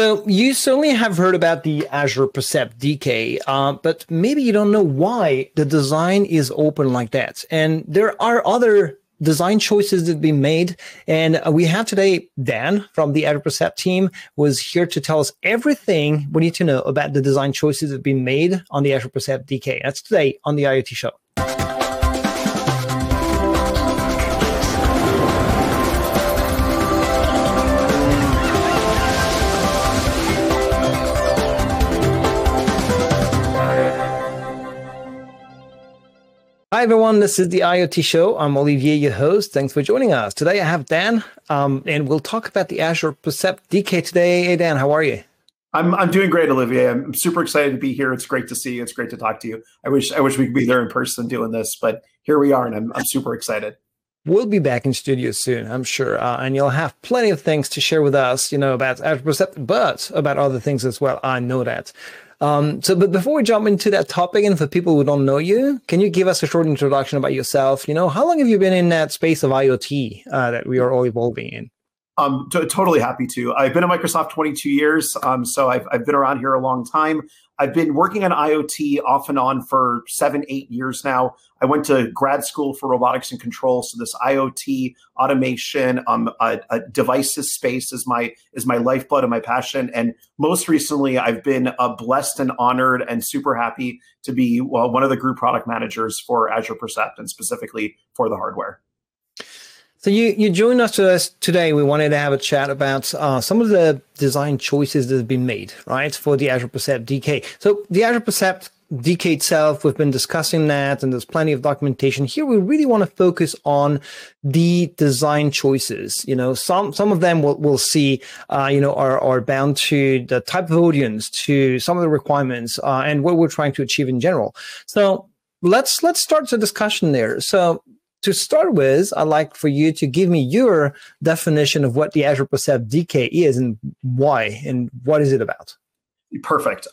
So you certainly have heard about the Azure Percept DK, but maybe you don't know why the design is open like that. And there are other design choices that have been made. And we have today Dan from the Azure Percept team was here to tell us everything we need to know about the design choices that have been made on the Azure Percept DK. That's today on the IoT Show. Hi, everyone. This is the IoT Show. I'm Olivier, your host. Thanks for joining us. Today, I have Dan, and we'll talk about the Azure Percept DK today. Hey, Dan, how are you? I'm doing great, Olivier. I'm super excited to be here. It's great to see you. It's great to talk to you. I wish we could be there in person doing this, but here we are, and I'm super excited. We'll be back in studio soon, I'm sure, and you'll have plenty of things to share with us, you know, about Azure Percept, but about other things as well. I know that. But before we jump into that topic, and for people who don't know you, can you give us a short introduction about yourself? You know, how long have you been in that space of IoT that we are all evolving in? I'm totally happy to. I've been at Microsoft 22 years, so I've been around here a long time. I've been working on IoT off and on for 7-8 years now. I went to grad school for robotics and control, so this IoT automation, devices space is my lifeblood and my passion. And most recently, I've been blessed and honored and super happy to be one of the group product managers for Azure Percept and specifically for the hardware. So you joined us today. We wanted to have a chat about some of the design choices that have been made, right, for the Azure Percept DK. So the Azure Percept DK itself, we've been discussing that, and there's plenty of documentation. Here, we really want to focus on the design choices. You know, some of them we'll see, you know, are bound to the type of audience, to some of the requirements, and what we're trying to achieve in general. So let's start the discussion there. So to start with, I'd like for you to give me your definition of what the Azure Percept DK is and why, and what is it about? Perfect.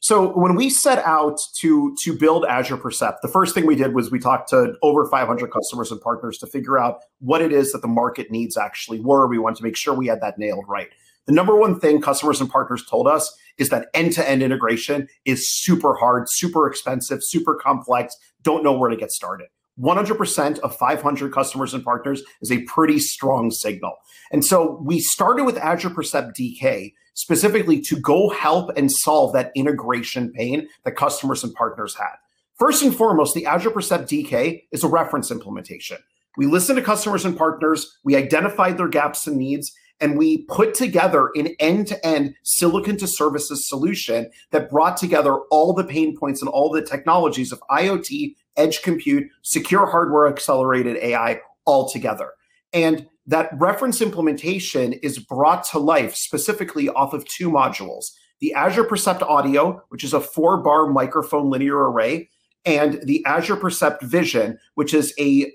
So when we set out to build Azure Percept, the first thing we did was we talked to over 500 customers and partners to figure out what it is that the market needs actually were. We wanted to make sure we had that nailed right. The number one thing customers and partners told us is that end-to-end integration is super hard, super expensive, super complex, don't know where to get started. 100% of 500 customers and partners is a pretty strong signal. And so we started with Azure Percept DK specifically to go help and solve that integration pain that customers and partners had. First and foremost, the Azure Percept DK is a reference implementation. We listened to customers and partners, we identified their gaps and needs, and we put together an end-to-end silicon to services solution that brought together all the pain points and all the technologies of IoT, edge compute, secure hardware, accelerated AI all together. And that reference implementation is brought to life specifically off of two modules, the Azure Percept Audio, which is a 4-bar microphone linear array, and the Azure Percept Vision, which is a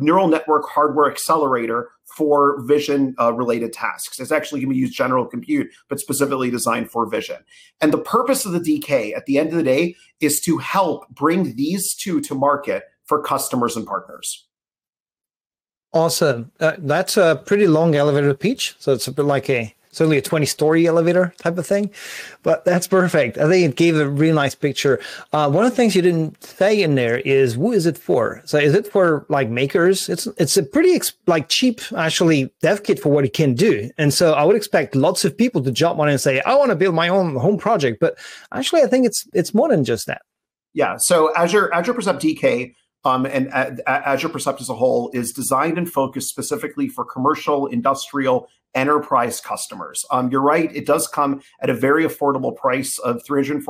neural network hardware accelerator for vision-related tasks. It's actually going to use general compute, but specifically designed for vision. And the purpose of the DK at the end of the day is to help bring these two to market for customers and partners. Awesome. That's a pretty long elevator pitch. So it's a bit like certainly a 20-story elevator type of thing, but that's perfect. I think it gave a really nice picture. One of the things you didn't say in there is who is it for? So is it for like makers? It's a pretty cheap actually dev kit for what it can do. And so I would expect lots of people to jump on it and say, I want to build my own home project. But actually, I think it's more than just that. Yeah. So Azure Percept DK Azure Percept as a whole is designed and focused specifically for commercial, industrial, enterprise customers. You're right, it does come at a very affordable price of $349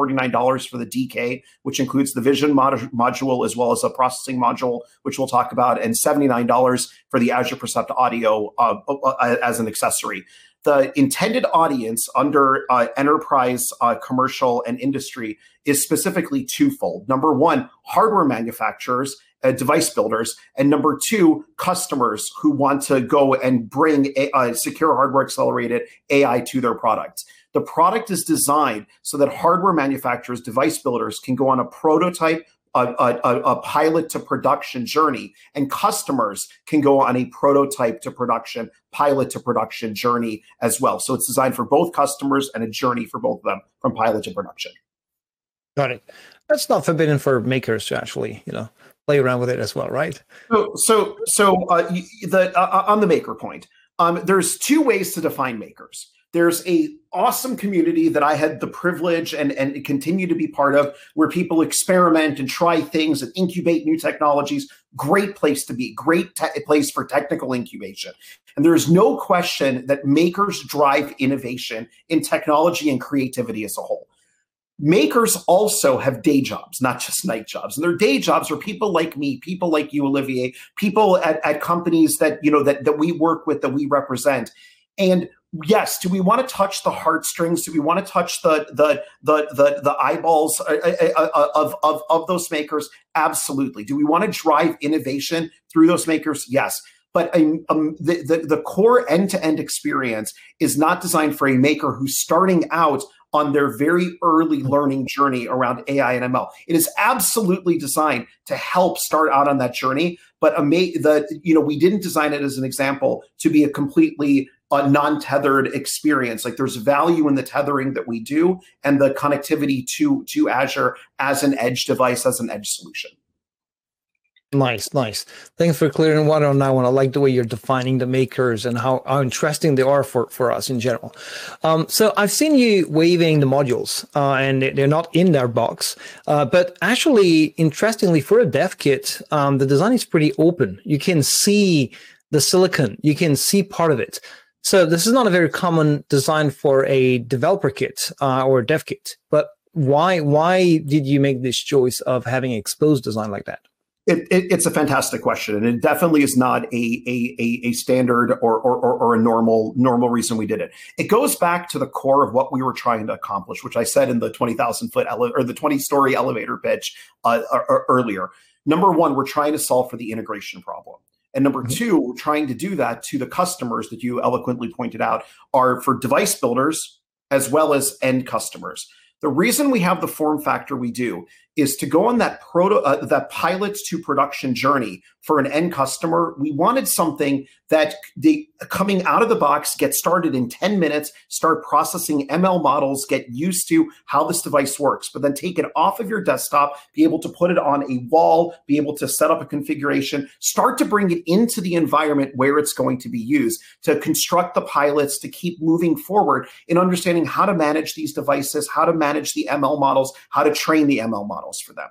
for the DK, which includes the vision module as well as a processing module, which we'll talk about, and $79 for the Azure Percept Audio as an accessory. The intended audience under enterprise, commercial, and industry is specifically twofold. Number one, hardware manufacturers, device builders, and number two, customers who want to go and bring secure hardware accelerated AI to their products. The product is designed so that hardware manufacturers, device builders can go on a prototype a pilot to production journey, and customers can go on a prototype to production, pilot to production journey as well. So it's designed for both customers and a journey for both of them from pilot to production. Got it. That's not forbidden for makers to actually, you know, play around with it as well, right? So on the maker point, there's two ways to define makers. There's an awesome community that I had the privilege and continue to be part of, where people experiment and try things and incubate new technologies. Great place to be, great place for technical incubation. And there is no question that makers drive innovation in technology and creativity as a whole. Makers also have day jobs, not just night jobs. And their day jobs are people like me, people like you, Olivier, people at companies that, you know, that we work with, that we represent. And yes, do we want to touch the heartstrings? Do we want to touch the eyeballs of those makers? Absolutely. Do we want to drive innovation through those makers? Yes. But the core end-to-end experience is not designed for a maker who's starting out on their very early learning journey around AI and ML. It is absolutely designed to help start out on that journey, but we didn't design it as an example to be a completely non-tethered experience. Like, there's value in the tethering that we do and the connectivity to Azure as an edge device, as an edge solution. Nice, nice. Thanks for clearing water on that one. I like the way you're defining the makers and how interesting they are for us in general. So I've seen you waving the modules, and they're not in their box. But actually, interestingly, for a dev kit, the design is pretty open. You can see the silicon. You can see part of it. So this is not a very common design for a developer kit or a dev kit. But why did you make this choice of having an exposed design like that? It's a fantastic question, and it definitely is not a standard or a normal reason we did it. It goes back to the core of what we were trying to accomplish, which I said in the 20-story elevator pitch earlier. Number one, we're trying to solve for the integration problem. And number two, we're trying to do that to the customers that you eloquently pointed out are for device builders as well as end customers. The reason we have the form factor we do is to go on that that pilot to production journey for an end customer. We wanted something that they, coming out of the box, get started in 10 minutes, start processing ML models, get used to how this device works, but then take it off of your desktop, be able to put it on a wall, be able to set up a configuration, start to bring it into the environment where it's going to be used, to construct the pilots, to keep moving forward in understanding how to manage these devices, how to manage the ML models, how to train the ML models for them.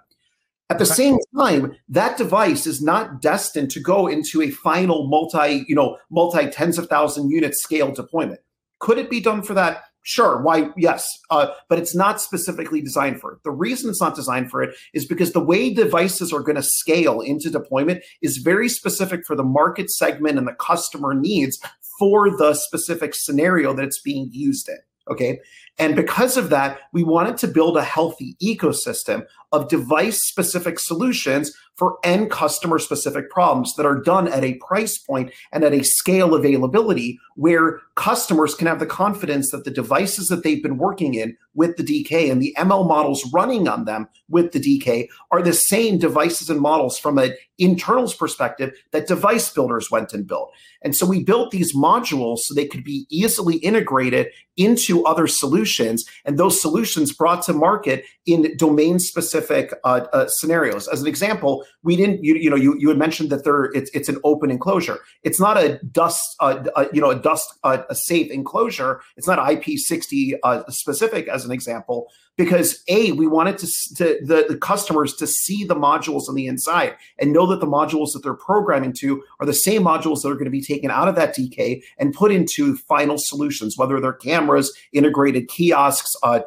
At the same time, that device is not destined to go into a final multi tens of thousand unit scale deployment. Could it be done for that? Sure. Why? Yes. But it's not specifically designed for it. The reason it's not designed for it is because the way devices are going to scale into deployment is very specific for the market segment and the customer needs for the specific scenario that it's being used in. Okay. And because of that, we wanted to build a healthy ecosystem of device-specific solutions for end customer-specific problems that are done at a price point and at a scale availability where customers can have the confidence that the devices that they've been working in with the DK and the ML models running on them with the DK are the same devices and models from an internals perspective that device builders went and built. And so we built these modules so they could be easily integrated into other solutions, and those solutions brought to market in domain-specific scenarios. As an example, we didn't, you had mentioned that it's an open enclosure. It's not a dust safe enclosure. It's not IP60 specific, as an example, because A, we wanted the customers to see the modules on the inside and know that the modules that they're programming to are the same modules that are going to be taken out of that DK and put into final solutions, whether they're cameras, integrated kiosks, boards,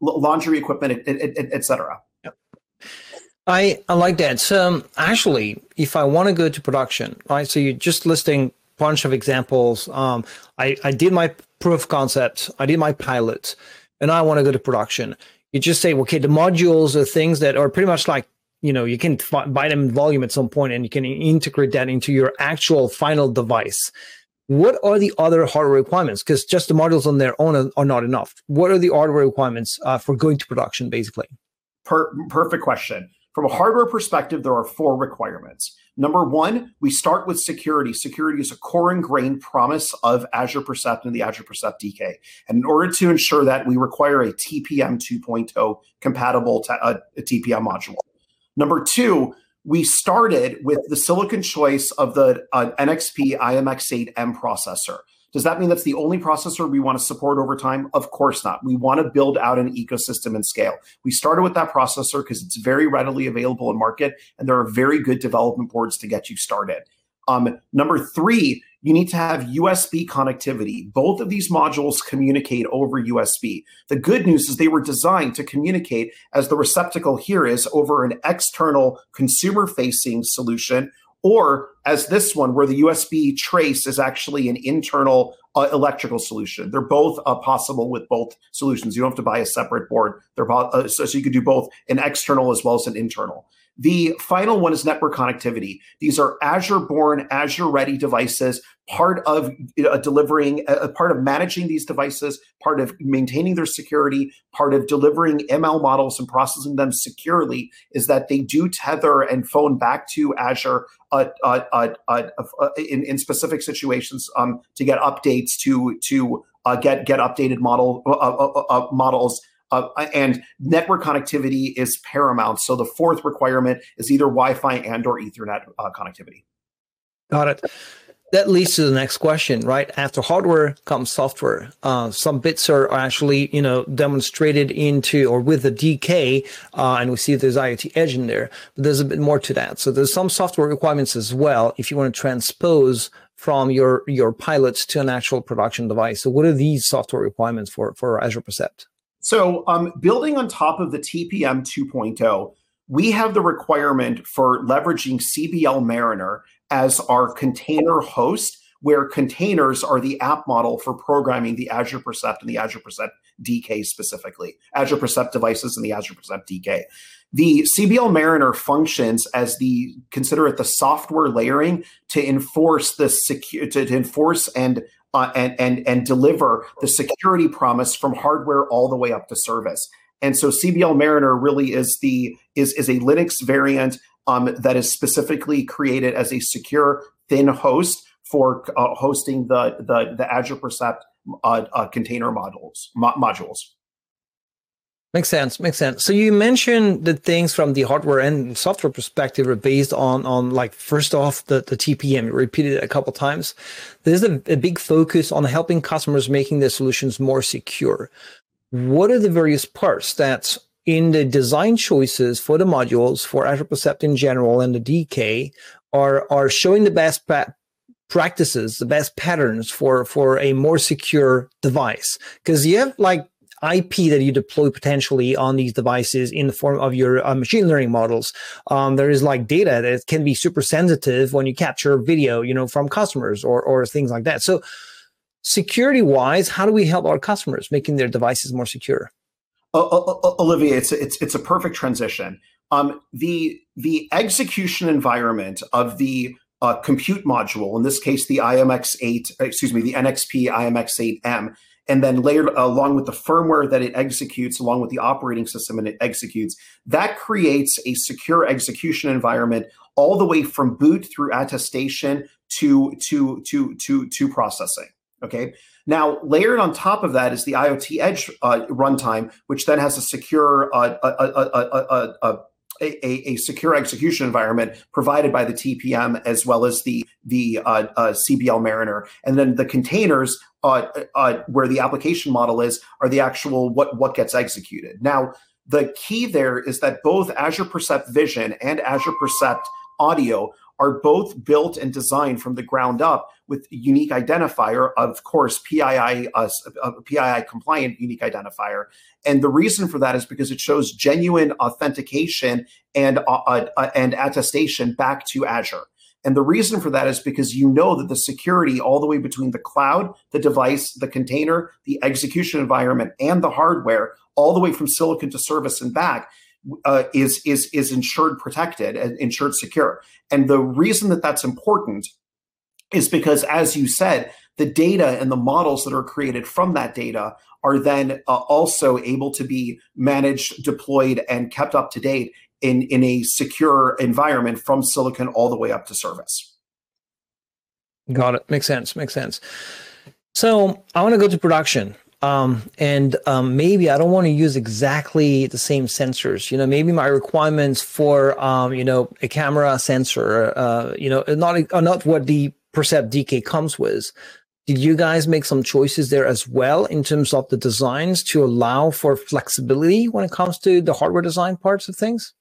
laundry equipment, etc. I like that. So actually, if I want to go to production, right? So you're just listing a bunch of examples. I did my proof of concept, I did my pilot, and I want to go to production. You just say, okay, the modules are things that are pretty much like, you know, you can buy them in volume at some point, and you can integrate that into your actual final device. what are the other hardware requirements? Because just the modules on their own are not enough. What are the hardware requirements for going to production, basically? Perfect question. From a hardware perspective, there are four requirements. Number one, we start with security. Security is a core ingrained promise of Azure Percept and the Azure Percept DK. And in order to ensure that, we require a TPM 2.0 compatible TPM module. Number two, we started with the silicon choice of the NXP IMX8M processor. Does that mean that's the only processor we want to support over time? Of course not. We want to build out an ecosystem and scale. We started with that processor because it's very readily available in market, and there are very good development boards to get you started. Number three, you need to have USB connectivity. Both of these modules communicate over USB. The good news is they were designed to communicate, as the receptacle here is, over an external consumer-facing solution, or as this one, where the USB trace is actually an internal electrical solution. They're both possible with both solutions. You don't have to buy a separate board. They're so you could do both an external as well as an internal. The final one is network connectivity. These are Azure-born, Azure-ready devices, part of delivering, part of managing these devices, part of maintaining their security, part of delivering ML models and processing them securely, is that they do tether and phone back to Azure in specific situations to get updates, to get updated models. And network connectivity is paramount. So the fourth requirement is either Wi-Fi and or Ethernet connectivity. Got it. That leads to the next question, right? After hardware comes software. Some bits are actually, demonstrated into or with the DK, and we see there's IoT Edge in there, but there's a bit more to that. So there's some software requirements as well if you want to transpose from your pilots to an actual production device. So what are these software requirements for Azure Percept? So building on top of the TPM 2.0, we have the requirement for leveraging CBL Mariner as our container host, where containers are the app model for programming the Azure Percept and the Azure Percept DK specifically, Azure Percept devices and the Azure Percept DK. The CBL Mariner functions as the, consider it the software layering to enforce the and deliver the security promise from hardware all the way up to service. And so CBL Mariner really is a Linux variant that is specifically created as a secure thin host for hosting the Azure Percept container modules. Makes sense. Makes sense. So you mentioned that things from the hardware and software perspective are based on like, first off, the TPM. You repeated it a couple of times. There's a big focus on helping customers making their solutions more secure. What are the various parts that's in the design choices for the modules for Azure Percept in general and the DK are showing the best practices, the best patterns for a more secure device? Because you have like IP that you deploy potentially on these devices in the form of your machine learning models. There is like data that can be super sensitive when you capture video, from customers or things like that. So security wise, how do we help our customers making their devices more secure? Olivier, it's a perfect transition. The execution environment of the compute module, in this case, the NXP IMX8M, and then layered along with the firmware that it executes, along with the operating system and it executes, that creates a secure execution environment all the way from boot through attestation to processing. Okay. Now, layered on top of that is the IoT Edge runtime, which then has a secure secure execution environment provided by the TPM as well as the CBL Mariner, and then the containers where the application model is are the actual what gets executed. Now, the key there is that both Azure Percept Vision and Azure Percept Audio are both built and designed from the ground up with a unique identifier, of course, PII compliant unique identifier. And the reason for that is because it shows genuine authentication and attestation back to Azure. And the reason for that is because you know that the security all the way between the cloud, the device, the container, the execution environment, and the hardware, all the way from silicon to service and back, is ensured protected and ensured secure. And the reason that that's important is because, as you said, the data and the models that are created from that data are then also able to be managed, deployed, and kept up to date in a secure environment from silicon all the way up to service. Got it. Makes sense. Makes sense. So I want to go to production. Maybe I don't want to use exactly the same sensors. You know, maybe my requirements for, you know, a camera sensor, you know, not what the Percept DK comes with. Did you guys make some choices there as well in terms of the designs to allow for flexibility when it comes to the hardware design parts of things?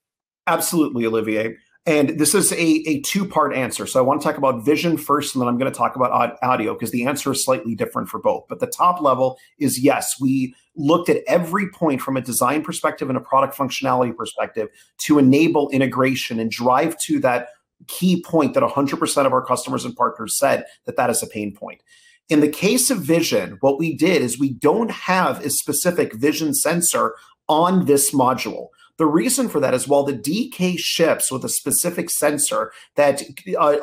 Absolutely, Olivier. And this is a two-part answer. So I want to talk about vision first, and then I'm going to talk about audio, because the answer is slightly different for both. But the top level is, yes, we looked at every point from a design perspective and a product functionality perspective to enable integration and drive to that key point that 100% of our customers and partners said that is a pain point. In the case of vision, what we did is we don't have a specific vision sensor on this module. The reason for that is, while the DK ships with a specific sensor that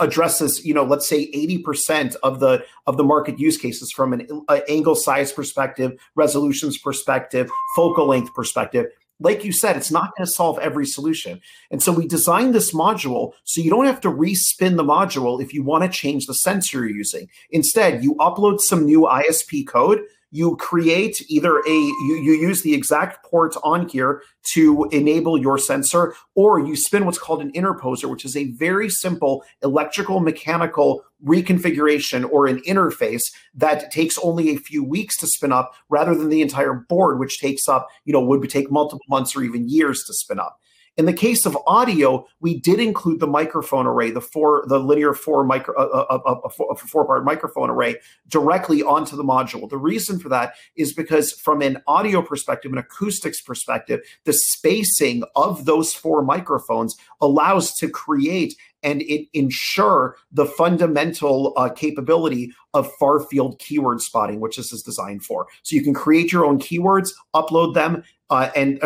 addresses, you know, let's say 80% of the market use cases from an angle size perspective, resolutions perspective, focal length perspective, like you said, it's not going to solve every solution. And so we designed this module so you don't have to respin the module if you want to change the sensor you're using. Instead, you upload some new ISP code. You create either you use the exact port on here to enable your sensor, or you spin what's called an interposer, which is a very simple electrical mechanical reconfiguration or an interface that takes only a few weeks to spin up, rather than the entire board, which takes up, you know, would take multiple months or even years to spin up. In the case of audio, we did include the microphone array, the linear four-part microphone array directly onto the module. The reason for that is because, from an audio perspective, an acoustics perspective, the spacing of those four microphones allows to create and it ensure the fundamental capability of far field keyword spotting, which this is designed for. So you can create your own keywords, upload them, and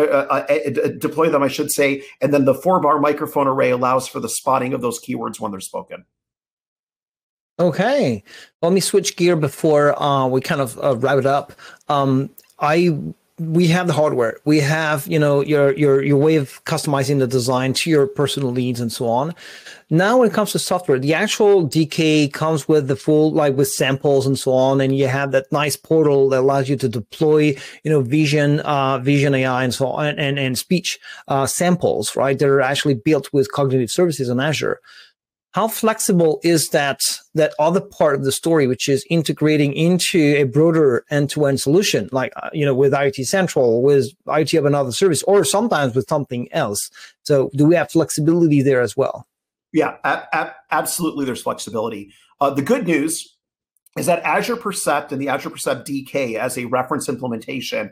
deploy them, I should say. And then the 4-bar microphone array allows for the spotting of those keywords when they're spoken. Okay. Let me switch gear before we kind of wrap it up. We have the hardware. We have, you know, your way of customizing the design to your personal needs and so on. Now, when it comes to software, the actual DK comes with the full, like, with samples and so on, and you have that nice portal that allows you to deploy, you know, vision AI and so on, and speech samples, right? That are actually built with cognitive services on Azure. How flexible is that other part of the story, which is integrating into a broader end-to-end solution, like, you know, with IoT Central, with IoT of another service, or sometimes with something else? So do we have flexibility there as well? Yeah, absolutely, there's flexibility. The good news is that Azure Percept and the Azure Percept DK as a reference implementation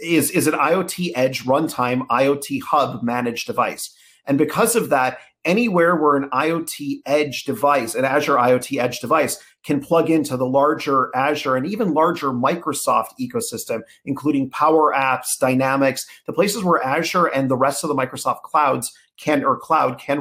is an IoT Edge runtime, IoT Hub managed device. And because of that, anywhere where an IoT Edge device, an Azure IoT Edge device, can plug into the larger Azure and even larger Microsoft ecosystem, including Power Apps, Dynamics, the places where Azure and the rest of the Microsoft clouds can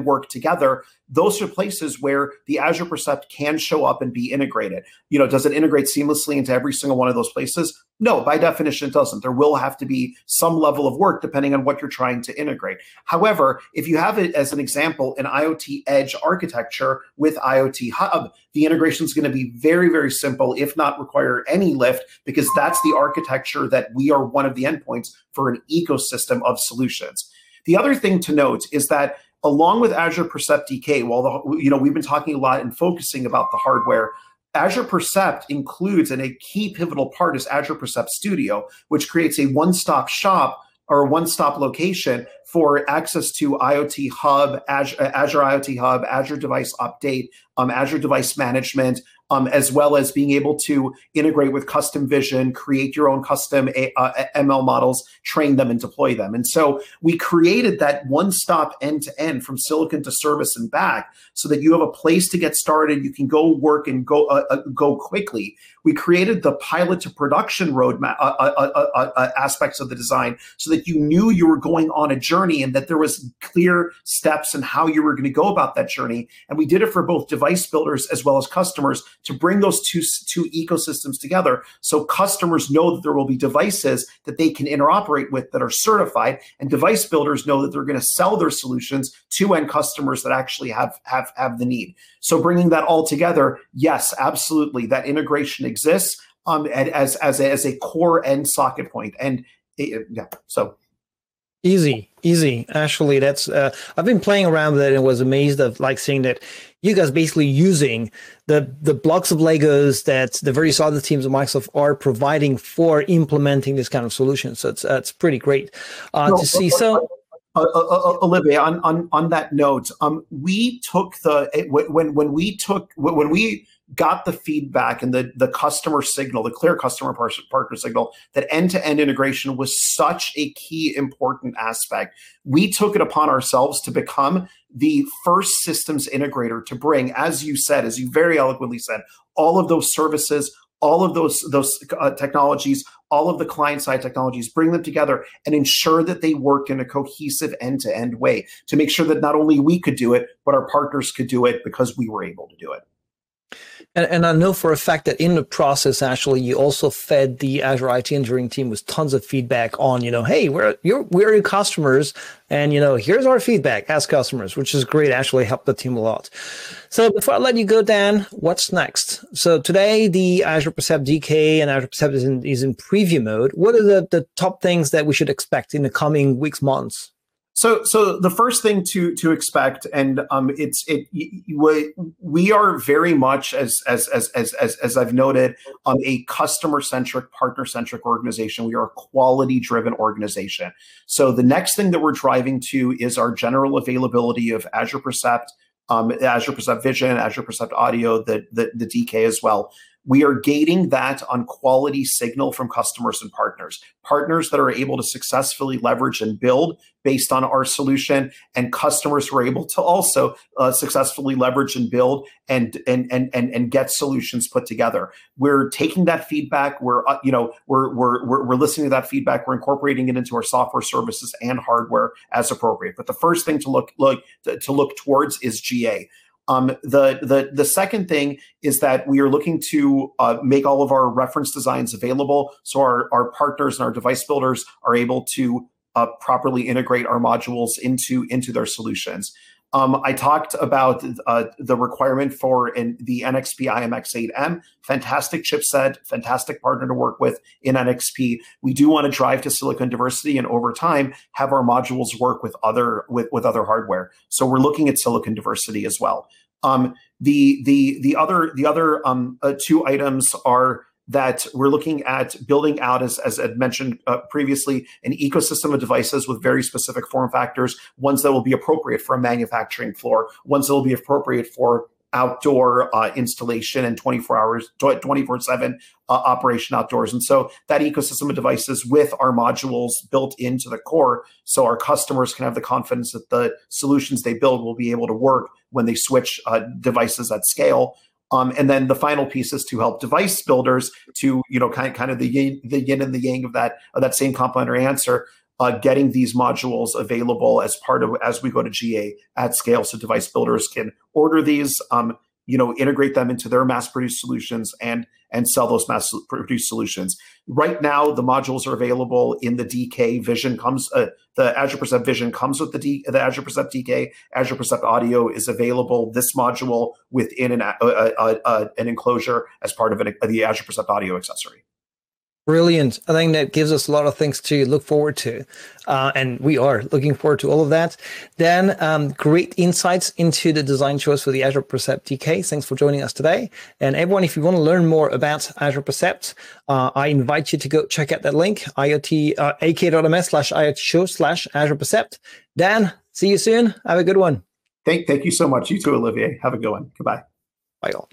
work together. Those are places where the Azure Percept can show up and be integrated. You know, does it integrate seamlessly into every single one of those places? No, by definition, it doesn't. There will have to be some level of work depending on what you're trying to integrate. However, if you have it, as an example, an IoT Edge architecture with IoT Hub, the integration is going to be very, very simple, if not require any lift, because that's the architecture that we are one of the endpoints for an ecosystem of solutions. The other thing to note is that, along with Azure Percept DK, while we've been talking a lot and focusing about the hardware, Azure Percept includes, and a key pivotal part is, Azure Percept Studio, which creates a one-stop shop or a one-stop location for access to IoT Hub, Azure IoT Hub, Azure Device Update, Azure Device Management, as well as being able to integrate with custom vision, create your own custom ML models, train them, and deploy them. And so we created that one-stop end-to-end from silicon to service and back so that you have a place to get started. You can go work and go quickly. We created the pilot to production roadmap aspects of the design so that you knew you were going on a journey and that there was clear steps and how you were going to go about that journey. And we did it for both device builders as well as customers to bring those two ecosystems together so customers know that there will be devices that they can interoperate with that are certified, and device builders know that they're going to sell their solutions to end customers that actually have the need. So bringing that all together, yes, absolutely, that integration exists as a core end socket point. And yeah, so easy. Actually, that's I've been playing around with it and was amazed of like seeing that you guys basically using the blocks of Legos that the various other teams of Microsoft are providing for implementing this kind of solution. So it's pretty great to see. So. Olivier, on that note, we took when we got the feedback and the customer signal, the clear customer partner signal, that end-to-end integration was such a key important aspect. We took it upon ourselves to become the first systems integrator to bring, as you said, as you very eloquently said, all of those services, all of those technologies, all of the client-side technologies, bring them together and ensure that they work in a cohesive end-to-end way to make sure that not only we could do it, but our partners could do it because we were able to do it. And I know for a fact that in the process, actually, you also fed the Azure IT engineering team with tons of feedback on, you know, hey, where are your customers? And, you know, here's our feedback as customers, which is great. Actually helped the team a lot. So before I let you go, Dan, what's next? So today, the Azure Percept DK and Azure Percept is in preview mode. What are the top things that we should expect in the coming weeks, months? So the first thing to expect, and we are very much as I've noted, a customer-centric, partner-centric organization. We are a quality-driven organization. So the next thing that we're driving to is our general availability of Azure Percept, Azure Percept Vision, Azure Percept Audio, the DK as well. We are gating that on quality signal from customers and partners that are able to successfully leverage and build based on our solution, and customers who are able to also successfully leverage and build and get solutions put together. We're taking that feedback. We're listening to that feedback. We're incorporating it into our software services and hardware as appropriate. But the first thing to look towards is GA. The second thing is that we are looking to make all of our reference designs available so our partners and our device builders are able to properly integrate our modules into their solutions. I talked about the requirement for the NXP IMX8M, fantastic chipset, fantastic partner to work with in NXP. We do want to drive to silicon diversity and over time have our modules work with other hardware. So we're looking at silicon diversity as well. The other two items are that we're looking at building out, as I mentioned previously, an ecosystem of devices with very specific form factors, ones that will be appropriate for a manufacturing floor, ones that will be appropriate for outdoor installation and 24/7 operation outdoors. And so that ecosystem of devices with our modules built into the core, so our customers can have the confidence that the solutions they build will be able to work when they switch devices at scale. And then the final piece is to help device builders to, you know, kind of the yin and the yang of that same complementary answer, getting these modules available as we go to GA at scale, so device builders can order these, you know, integrate them into their mass-produced solutions and sell those mass-produced solutions. Right now, the modules are available in the DK. Vision comes, the Azure Percept Vision comes with the Azure Percept DK. Azure Percept Audio is available, this module, within an enclosure as part of the Azure Percept Audio accessory. Brilliant. I think that gives us a lot of things to look forward to. And we are looking forward to all of that. Dan, great insights into the design choice for the Azure Percept DK. Thanks for joining us today. And everyone, if you want to learn more about Azure Percept, I invite you to go check out that link, ak.ms/IoT Show/Azure Percept. Dan, see you soon. Have a good one. Thank you so much. You too, Olivier. Have a good one. Goodbye. Bye all.